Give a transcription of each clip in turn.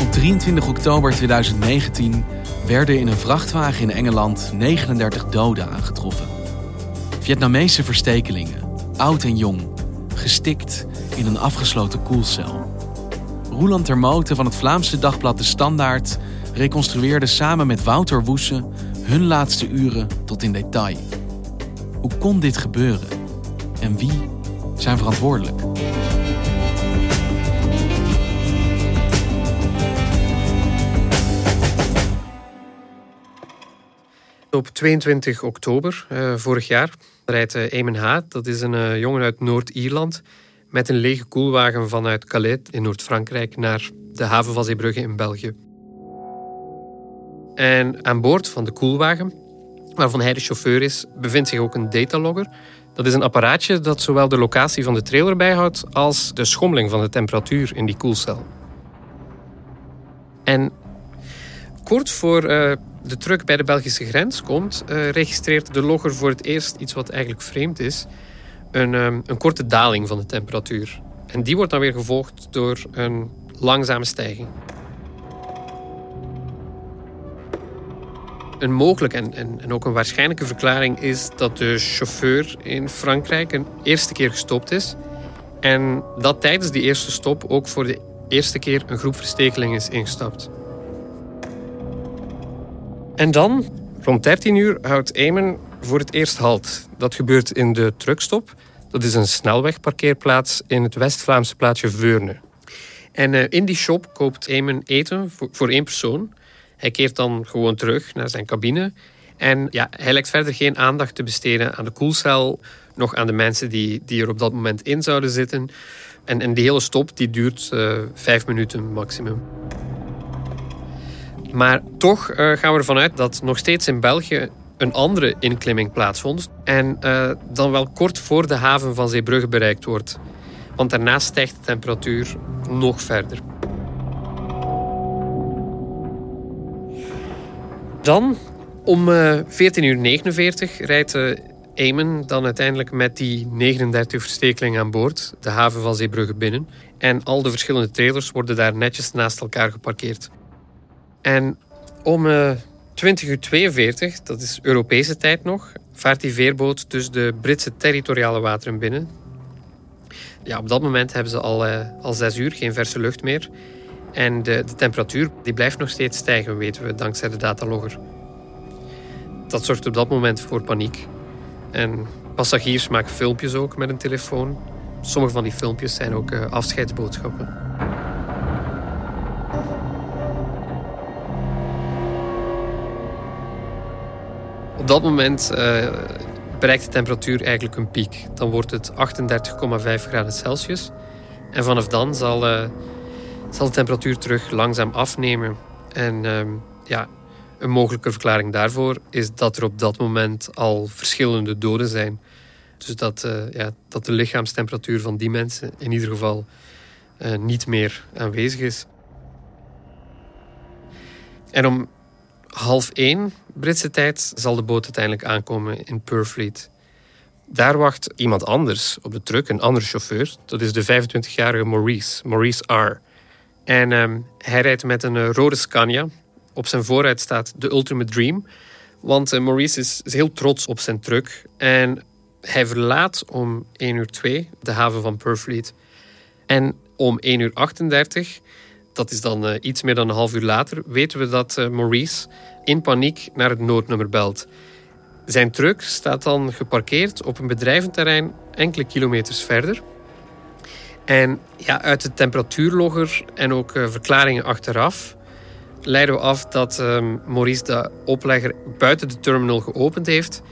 Op 23 oktober 2019 werden in een vrachtwagen in Engeland 39 doden aangetroffen. Vietnamese verstekelingen, oud en jong, gestikt in een afgesloten koelcel. Roeland Termote van het Vlaamse dagblad De Standaard reconstrueerde samen met Wouter Woussen hun laatste uren tot in detail. Hoe kon dit gebeuren? En wie zijn verantwoordelijk? Op 22 oktober vorig jaar rijdt Eamon Haat, dat is een jongen uit Noord-Ierland, met een lege koelwagen vanuit Calais in Noord-Frankrijk naar de haven van Zeebrugge in België. En aan boord van de koelwagen, waarvan hij de chauffeur is, bevindt zich ook een datalogger. Dat is een apparaatje dat zowel de locatie van de trailer bijhoudt als de schommeling van de temperatuur in die koelcel. En kort voor de truck bij de Belgische grens komt, registreert de logger voor het eerst iets wat eigenlijk vreemd is. Een korte daling van de temperatuur. En die wordt dan weer gevolgd door een langzame stijging. Een mogelijke en ook een waarschijnlijke verklaring is dat de chauffeur in Frankrijk een eerste keer gestopt is. En dat tijdens die eerste stop ook voor de eerste keer een groep verstekelingen is ingestapt. En dan, rond 13 uur, houdt Eamon voor het eerst halt. Dat gebeurt in de truckstop. Dat is een snelwegparkeerplaats in het West-Vlaamse plaatsje Veurne. En in die shop koopt Eamon eten voor één persoon. Hij keert dan gewoon terug naar zijn cabine. En ja, hij lijkt verder geen aandacht te besteden aan de koelcel, nog aan de mensen die er op dat moment in zouden zitten. En die hele stop die duurt 5 minuten maximum. Maar toch gaan we ervan uit dat nog steeds in België een andere inklimming plaatsvond en dan wel kort voor de haven van Zeebrugge bereikt wordt. Want daarna stijgt de temperatuur nog verder. Dan, om 14:49 rijdt Eamon dan uiteindelijk met die 39 verstekelingen aan boord de haven van Zeebrugge binnen. En al de verschillende trailers worden daar netjes naast elkaar geparkeerd. En om 20:42, dat is Europese tijd nog, vaart die veerboot dus de Britse territoriale wateren binnen. Ja, op dat moment hebben ze al 6 uur geen verse lucht meer. En de temperatuur die blijft nog steeds stijgen, weten we, dankzij de datalogger. Dat zorgt op dat moment voor paniek. En passagiers maken filmpjes ook met een telefoon. Sommige van die filmpjes zijn ook afscheidsboodschappen. Op dat moment bereikt de temperatuur eigenlijk een piek. Dan wordt het 38,5 graden Celsius. En vanaf dan zal de temperatuur terug langzaam afnemen. En een mogelijke verklaring daarvoor is dat er op dat moment al verschillende doden zijn. Dus dat de lichaamstemperatuur van die mensen in ieder geval niet meer aanwezig is. En om 12:30 Britse tijd zal de boot uiteindelijk aankomen in Purfleet. Daar wacht iemand anders op de truck, een andere chauffeur. Dat is de 25-jarige Maurice R. En hij rijdt met een rode Scania. Op zijn voorruit staat de Ultimate Dream. Want Maurice is heel trots op zijn truck. En hij verlaat om 13:02 de haven van Purfleet. En om 13:38... dat is dan iets meer dan een half uur later, weten we dat Maurice in paniek naar het noodnummer belt. Zijn truck staat dan geparkeerd op een bedrijventerrein enkele kilometers verder. En ja, uit de temperatuurlogger en ook verklaringen achteraf leiden we af dat Maurice de oplegger buiten de terminal geopend heeft.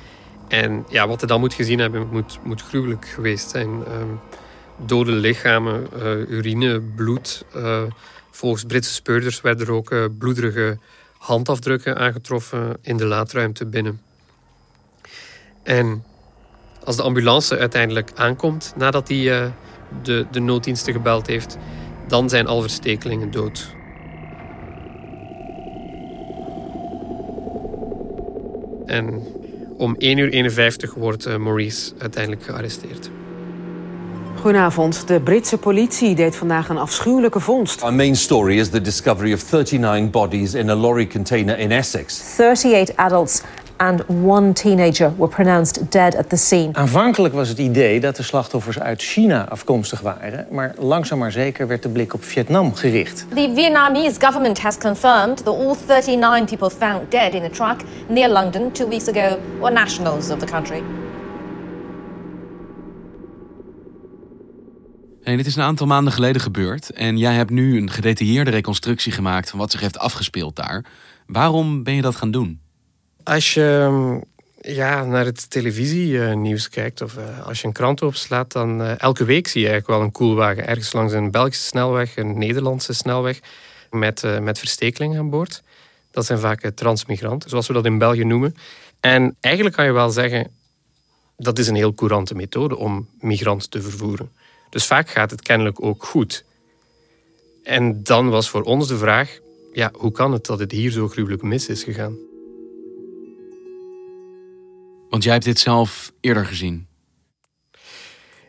En ja, wat hij dan moet gezien hebben, moet gruwelijk geweest zijn. dode lichamen, urine, bloed. Volgens Britse speurders werden er ook bloederige handafdrukken aangetroffen in de laadruimte binnen. En als de ambulance uiteindelijk aankomt nadat hij de nooddiensten gebeld heeft, dan zijn al verstekelingen dood. En om 1:51 wordt Maurice uiteindelijk gearresteerd. Goedenavond. De Britse politie deed vandaag een afschuwelijke vondst. Our main story is the discovery of 39 bodies in a lorry container in Essex. 38 adults and one teenager were pronounced dead at the scene. Aanvankelijk was het idee dat de slachtoffers uit China afkomstig waren, maar langzaam maar zeker werd de blik op Vietnam gericht. The Vietnamese government has confirmed that all 39 people found dead in a truck near London 2 weeks ago were nationals of the country. Hey, dit is een aantal maanden geleden gebeurd en jij hebt nu een gedetailleerde reconstructie gemaakt van wat zich heeft afgespeeld daar. Waarom ben je dat gaan doen? Als je naar het televisienieuws kijkt of als je een krant opslaat, dan elke week zie je eigenlijk wel een koelwagen ergens langs een Belgische snelweg, een Nederlandse snelweg met verstekelingen aan boord. Dat zijn vaak transmigranten, zoals we dat in België noemen. En eigenlijk kan je wel zeggen, dat is een heel courante methode om migranten te vervoeren. Dus vaak gaat het kennelijk ook goed. En dan was voor ons de vraag, hoe kan het dat het hier zo gruwelijk mis is gegaan? Want jij hebt dit zelf eerder gezien.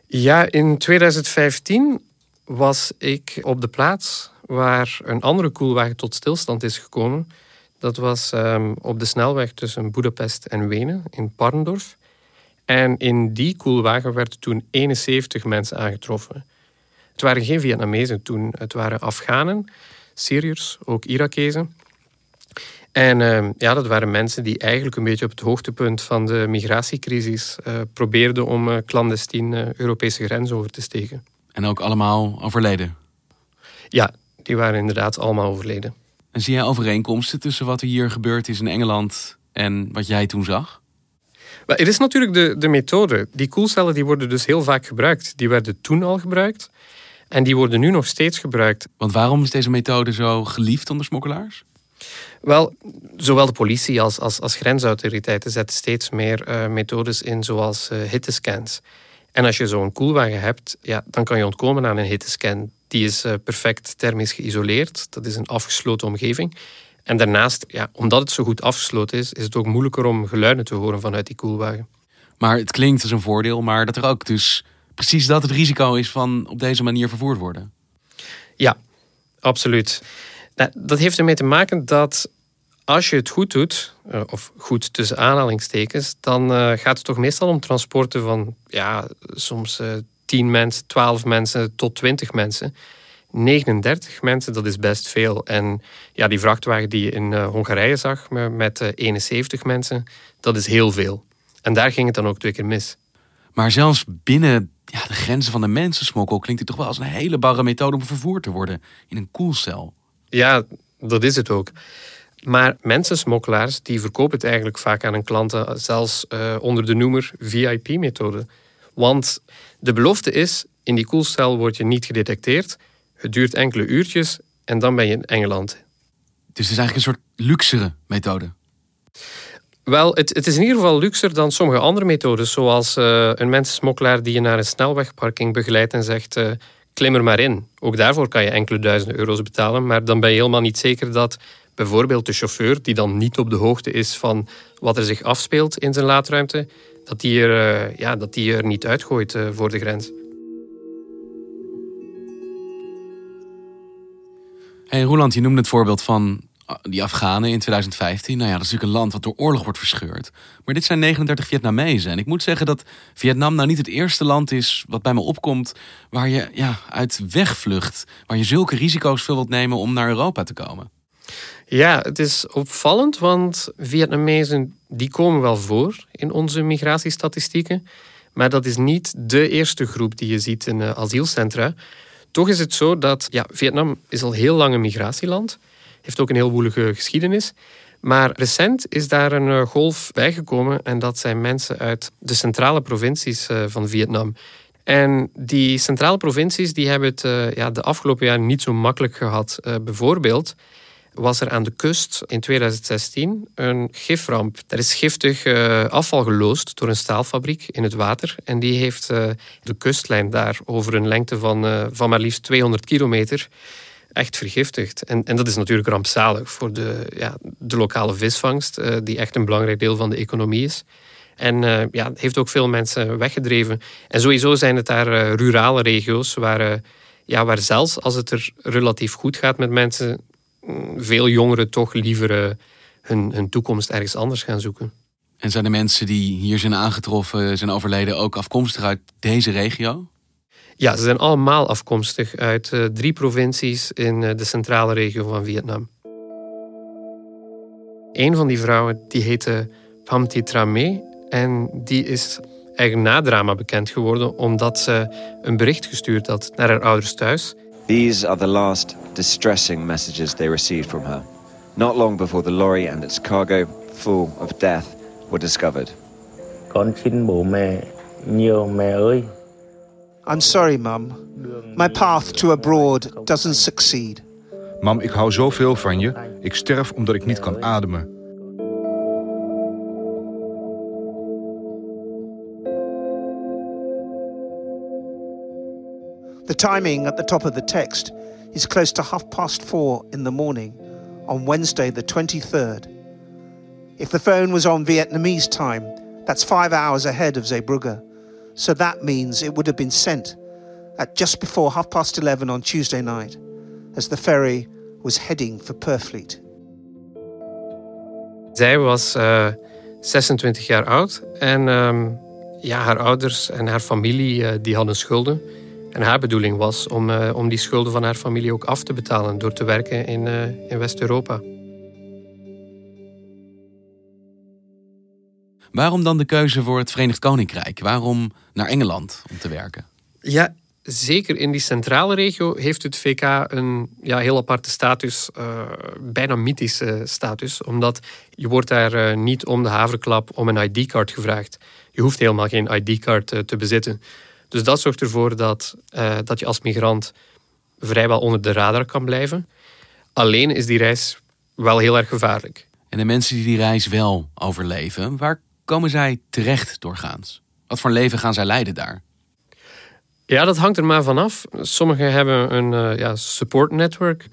Ja, in 2015 was ik op de plaats waar een andere koelwagen tot stilstand is gekomen. Dat was op de snelweg tussen Budapest en Wenen in Parndorf. En in die koelwagen werden toen 71 mensen aangetroffen. Het waren geen Vietnamezen toen, het waren Afghanen, Syriërs, ook Irakezen. En dat waren mensen die eigenlijk een beetje op het hoogtepunt van de migratiecrisis probeerden om clandestien Europese grens over te steken. En ook allemaal overleden? Ja, die waren inderdaad allemaal overleden. En zie jij overeenkomsten tussen wat er hier gebeurd is in Engeland en wat jij toen zag? Wel, het is natuurlijk de methode. Die koelcellen die worden dus heel vaak gebruikt. Die werden toen al gebruikt en die worden nu nog steeds gebruikt. Want waarom is deze methode zo geliefd onder smokkelaars? Wel, zowel de politie als grensautoriteiten zetten steeds meer methodes in, zoals hittescans. En als je zo'n koelwagen hebt, dan kan je ontkomen aan een hittescan. Die is perfect thermisch geïsoleerd. Dat is een afgesloten omgeving. En daarnaast, omdat het zo goed afgesloten is, is het ook moeilijker om geluiden te horen vanuit die koelwagen. Maar het klinkt als een voordeel, maar dat er ook dus precies dat het risico is van op deze manier vervoerd worden. Ja, absoluut. Dat heeft ermee te maken dat als je het goed doet, of goed tussen aanhalingstekens, dan gaat het toch meestal om transporten van soms 10 mensen, 12 mensen tot 20 mensen. 39 mensen, dat is best veel. En die vrachtwagen die je in Hongarije zag met 71 mensen, dat is heel veel. En daar ging het dan ook 2 keer mis. Maar zelfs binnen de grenzen van de mensensmokkel klinkt het toch wel als een hele barre methode om vervoerd te worden in een koelcel. Ja, dat is het ook. Maar mensensmokkelaars die verkopen het eigenlijk vaak aan hun klanten, zelfs onder de noemer VIP-methode. Want de belofte is, in die koelcel word je niet gedetecteerd. Het duurt enkele uurtjes en dan ben je in Engeland. Dus het is eigenlijk een soort luxere methode? Wel, het is in ieder geval luxer dan sommige andere methodes. Zoals een mensensmokkelaar die je naar een snelwegparking begeleidt en zegt, klim er maar in. Ook daarvoor kan je enkele duizenden euro's betalen, maar dan ben je helemaal niet zeker dat bijvoorbeeld de chauffeur, die dan niet op de hoogte is van wat er zich afspeelt in zijn laadruimte, dat die er niet uitgooit voor de grens. Hey Roeland, je noemde het voorbeeld van die Afghanen in 2015. Nou ja, dat is natuurlijk een land wat door oorlog wordt verscheurd. Maar dit zijn 39 Vietnamezen. En ik moet zeggen dat Vietnam nou niet het eerste land is wat bij me opkomt waar je uit wegvlucht. Waar je zulke risico's veel wilt nemen om naar Europa te komen. Ja, het is opvallend, want Vietnamezen die komen wel voor in onze migratiestatistieken. Maar dat is niet de eerste groep die je ziet in asielcentra. Toch is het zo dat Vietnam is al heel lang een migratieland. Heeft ook een heel woelige geschiedenis. Maar recent is daar een golf bijgekomen en dat zijn mensen uit de centrale provincies van Vietnam. En die centrale provincies die hebben het de afgelopen jaren niet zo makkelijk gehad. Bijvoorbeeld was er aan de kust in 2016 een giframp. Er is giftig afval geloosd door een staalfabriek in het water. En die heeft de kustlijn daar over een lengte van maar liefst 200 kilometer echt vergiftigd. En dat is natuurlijk rampzalig voor de lokale visvangst, die echt een belangrijk deel van de economie is. En heeft ook veel mensen weggedreven. En sowieso zijn het daar rurale regio's waar zelfs als het er relatief goed gaat met mensen, veel jongeren toch liever hun toekomst ergens anders gaan zoeken. En zijn de mensen die hier zijn aangetroffen, zijn overleden, ook afkomstig uit deze regio? Ja, ze zijn allemaal afkomstig uit 3 provincies in de centrale regio van Vietnam. Een van die vrouwen die heette Phạm Thị Trà My. En die is eigenlijk na drama bekend geworden omdat ze een bericht gestuurd had naar haar ouders thuis. These are the last distressing messages they received from her. Not long before the lorry and its cargo full of death were discovered. Con xin bố mẹ nhiều mẹ ơi. I'm sorry, Mum. My path to abroad doesn't succeed. Mam, ik hou zoveel van je. Ik sterf omdat ik niet kan ademen. The timing at the top of the text is close to 4:30 in the morning on Wednesday the 23rd. If the phone was on Vietnamese time, that's 5 hours ahead of Zeebrugge. So that means it would have been sent at just before 11:30 on Tuesday night, as the ferry was heading for Purfleet. Zij was 26 jaar oud en haar ouders en haar familie die hadden schulden. En haar bedoeling was om die schulden van haar familie ook af te betalen door te werken in West-Europa. Waarom dan de keuze voor het Verenigd Koninkrijk? Waarom naar Engeland om te werken? Ja, zeker in die centrale regio heeft het VK een heel aparte status, bijna mythische status. Omdat je wordt daar niet om de haverklap om een ID-card gevraagd. Je hoeft helemaal geen ID-card te bezitten. Dus dat zorgt ervoor dat je als migrant vrijwel onder de radar kan blijven. Alleen is die reis wel heel erg gevaarlijk. En de mensen die reis wel overleven, waar komen zij terecht doorgaans? Wat voor leven gaan zij leiden daar? Ja, dat hangt er maar vanaf. Sommigen hebben een support network.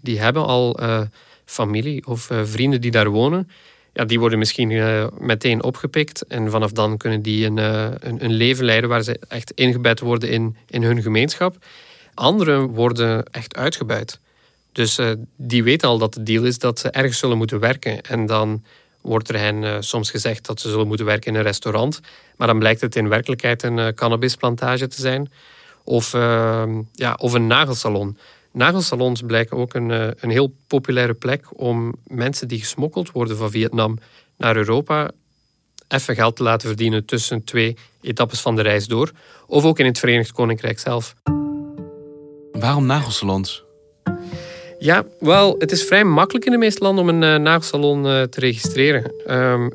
Die hebben al familie of vrienden die daar wonen. Ja, die worden misschien meteen opgepikt. En vanaf dan kunnen die een leven leiden waar ze echt ingebed worden in hun gemeenschap. Anderen worden echt uitgebuit. Dus die weten al dat de deal is dat ze ergens zullen moeten werken. En dan wordt er hen soms gezegd dat ze zullen moeten werken in een restaurant. Maar dan blijkt het in werkelijkheid een cannabisplantage te zijn. Of een nagelsalon. Nagelsalons blijken ook een heel populaire plek om mensen die gesmokkeld worden van Vietnam naar Europa even geld te laten verdienen tussen 2 etappes van de reis door. Of ook in het Verenigd Koninkrijk zelf. Waarom nagelsalons? Ja, wel, het is vrij makkelijk in de meeste landen om een nagelsalon te registreren.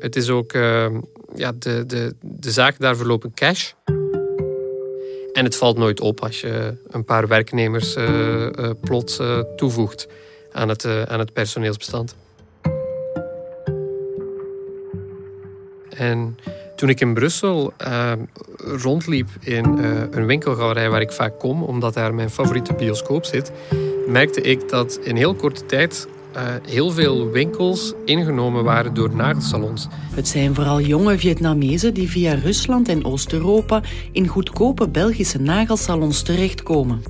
Het is ook... de zaken daar verlopen cash. En het valt nooit op als je een paar werknemers plots toevoegt aan het personeelsbestand. En toen ik in Brussel rondliep in een winkelgalerij waar ik vaak kom, omdat daar mijn favoriete bioscoop zit, merkte ik dat in heel korte tijd heel veel winkels ingenomen waren door nagelsalons. Het zijn vooral jonge Vietnamezen die via Rusland en Oost-Europa in goedkope Belgische nagelsalons terechtkomen.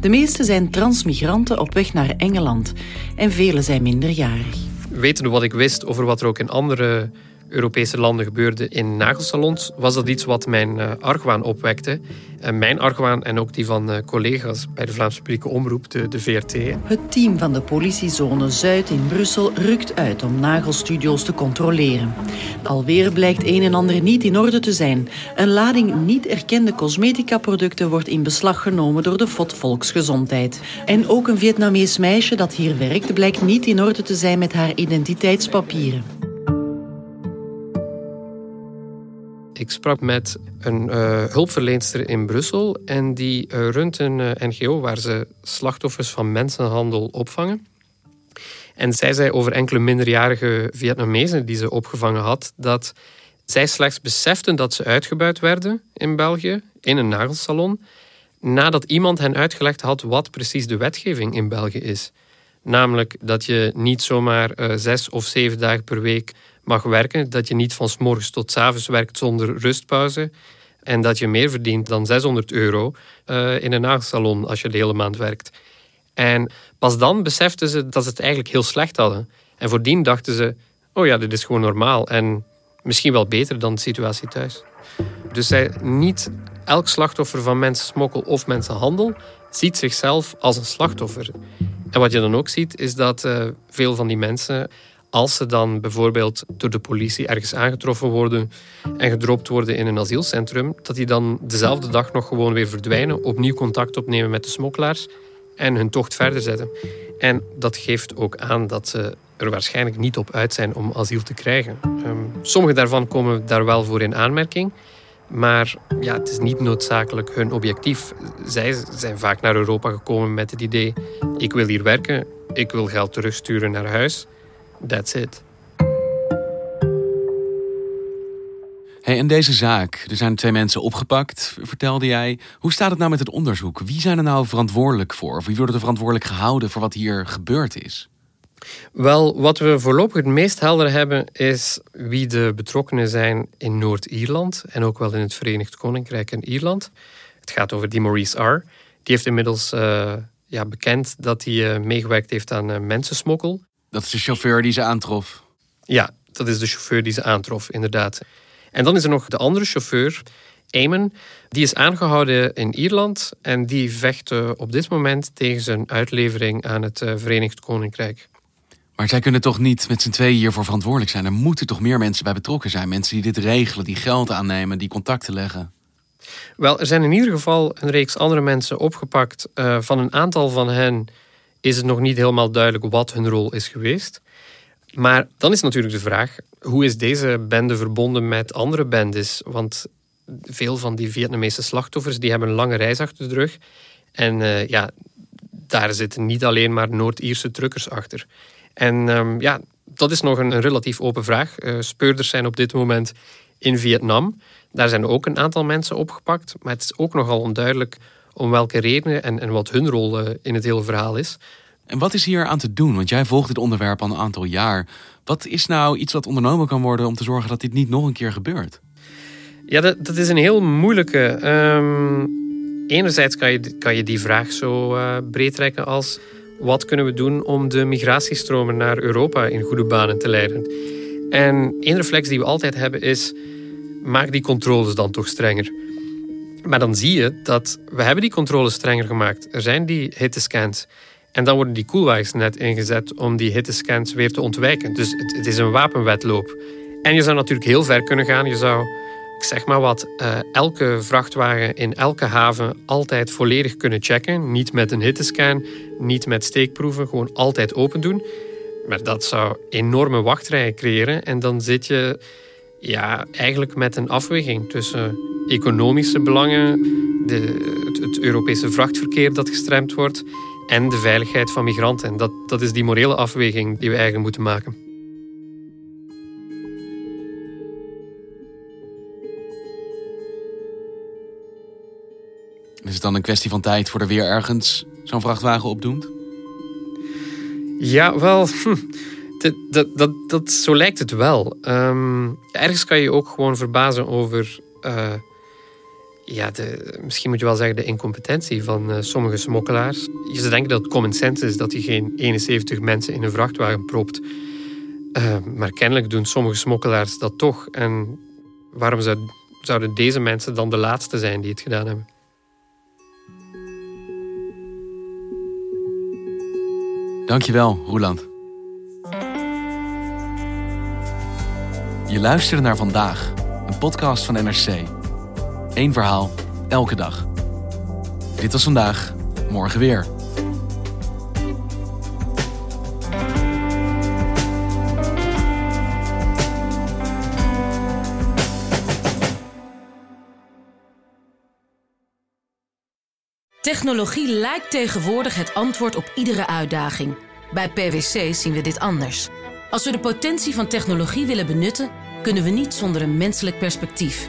De meeste zijn transmigranten op weg naar Engeland en velen zijn minderjarig. Wetende wat ik wist over wat er ook in andere Europese landen gebeurde in nagelsalons, was dat iets wat mijn argwaan opwekte. En mijn argwaan en ook die van collega's bij de Vlaamse Publieke Omroep, de VRT. Het team van de politiezone Zuid in Brussel rukt uit om nagelstudio's te controleren. Alweer blijkt een en ander niet in orde te zijn. Een lading niet erkende cosmetica-producten wordt in beslag genomen door de FOD Volksgezondheid. En ook een Vietnamees meisje dat hier werkt blijkt niet in orde te zijn met haar identiteitspapieren. Ik sprak met een hulpverleenster in Brussel en die runt een NGO waar ze slachtoffers van mensenhandel opvangen. En zij zei over enkele minderjarige Vietnamezen die ze opgevangen had, dat zij slechts beseften dat ze uitgebuit werden in België, in een nagelsalon, nadat iemand hen uitgelegd had wat precies de wetgeving in België is. Namelijk dat je niet zomaar 6 of 7 dagen per week mag werken, dat je niet van 's morgens tot 's avonds werkt zonder rustpauze en dat je meer verdient dan €600 in een nagelsalon als je de hele maand werkt. En pas dan beseften ze dat ze het eigenlijk heel slecht hadden. En voordien dachten ze, oh ja, dit is gewoon normaal en misschien wel beter dan de situatie thuis. Dus niet elk slachtoffer van mensensmokkel of mensenhandel ziet zichzelf als een slachtoffer. En wat je dan ook ziet, is dat veel van die mensen, als ze dan bijvoorbeeld door de politie ergens aangetroffen worden en gedropt worden in een asielcentrum, dat die dan dezelfde dag nog gewoon weer verdwijnen, opnieuw contact opnemen met de smokkelaars en hun tocht verder zetten. En dat geeft ook aan dat ze er waarschijnlijk niet op uit zijn om asiel te krijgen. Sommige daarvan komen daar wel voor in aanmerking, maar ja, het is niet noodzakelijk hun objectief. Zij zijn vaak naar Europa gekomen met het idee, ik wil hier werken, ik wil geld terugsturen naar huis. That's it. Hey, en deze zaak, er zijn 2 mensen opgepakt, vertelde jij. Hoe staat het nou met het onderzoek? Wie zijn er nou verantwoordelijk voor? Of wie worden er verantwoordelijk gehouden voor wat hier gebeurd is? Wel, wat we voorlopig het meest helder hebben is wie de betrokkenen zijn in Noord-Ierland en ook wel in het Verenigd Koninkrijk en Ierland. Het gaat over die Maurice R. Die heeft inmiddels bekend dat hij meegewerkt heeft aan mensensmokkel. Dat is de chauffeur die ze aantrof. Ja, dat is de chauffeur die ze aantrof, inderdaad. En dan is er nog de andere chauffeur, Eamon. Die is aangehouden in Ierland en die vecht op dit moment tegen zijn uitlevering aan het Verenigd Koninkrijk. Maar zij kunnen toch niet met z'n 2 hiervoor verantwoordelijk zijn? Er moeten toch meer mensen bij betrokken zijn? Mensen die dit regelen, die geld aannemen, die contacten leggen? Wel, er zijn in ieder geval een reeks andere mensen opgepakt. Van een aantal van hen is het nog niet helemaal duidelijk wat hun rol is geweest. Maar dan is natuurlijk de vraag, hoe is deze bende verbonden met andere bendes? Want veel van die Vietnamese slachtoffers die hebben een lange reis achter de rug. En daar zitten niet alleen maar Noord-Ierse truckers achter. En dat is nog een relatief open vraag. Speurders zijn op dit moment in Vietnam. Daar zijn ook een aantal mensen opgepakt. Maar het is ook nogal onduidelijk om welke redenen en wat hun rol in het hele verhaal is. En wat is hier aan te doen? Want jij volgt dit onderwerp al een aantal jaar. Wat is nou iets wat ondernomen kan worden om te zorgen dat dit niet nog een keer gebeurt? Ja, dat is een heel moeilijke. Enerzijds kan je die vraag zo breed trekken als, wat kunnen we doen om de migratiestromen naar Europa in goede banen te leiden? En één reflex die we altijd hebben is, maak die controles dan toch strenger. Maar dan zie je dat we hebben die controles strenger gemaakt. Er zijn die hittescans. En dan worden die koelwagens net ingezet om die hittescans weer te ontwijken. Dus het is een wapenwedloop. En je zou natuurlijk heel ver kunnen gaan. Je zou, ik zeg maar wat, elke vrachtwagen in elke haven altijd volledig kunnen checken. Niet met een hittescan, niet met steekproeven, gewoon altijd open doen. Maar dat zou enorme wachtrijen creëren. En dan zit je eigenlijk met een afweging tussen economische belangen, het Europese vrachtverkeer dat gestremd wordt en de veiligheid van migranten. En dat is die morele afweging die we eigenlijk moeten maken. Is het dan een kwestie van tijd voor er weer ergens zo'n vrachtwagen opdoemt? Ja, wel, zo lijkt het wel. Ergens kan je ook gewoon verbazen over misschien moet je wel zeggen de incompetentie van sommige smokkelaars. Ze denken dat het common sense is dat hij geen 71 mensen in een vrachtwagen propt. Maar kennelijk doen sommige smokkelaars dat toch. En waarom zouden deze mensen dan de laatste zijn die het gedaan hebben? Dankjewel, Roeland. Je luistert naar Vandaag, een podcast van NRC. Eén verhaal, elke dag. Dit was Vandaag, morgen weer. Technologie lijkt tegenwoordig het antwoord op iedere uitdaging. Bij PwC zien we dit anders. Als we de potentie van technologie willen benutten, kunnen we niet zonder een menselijk perspectief.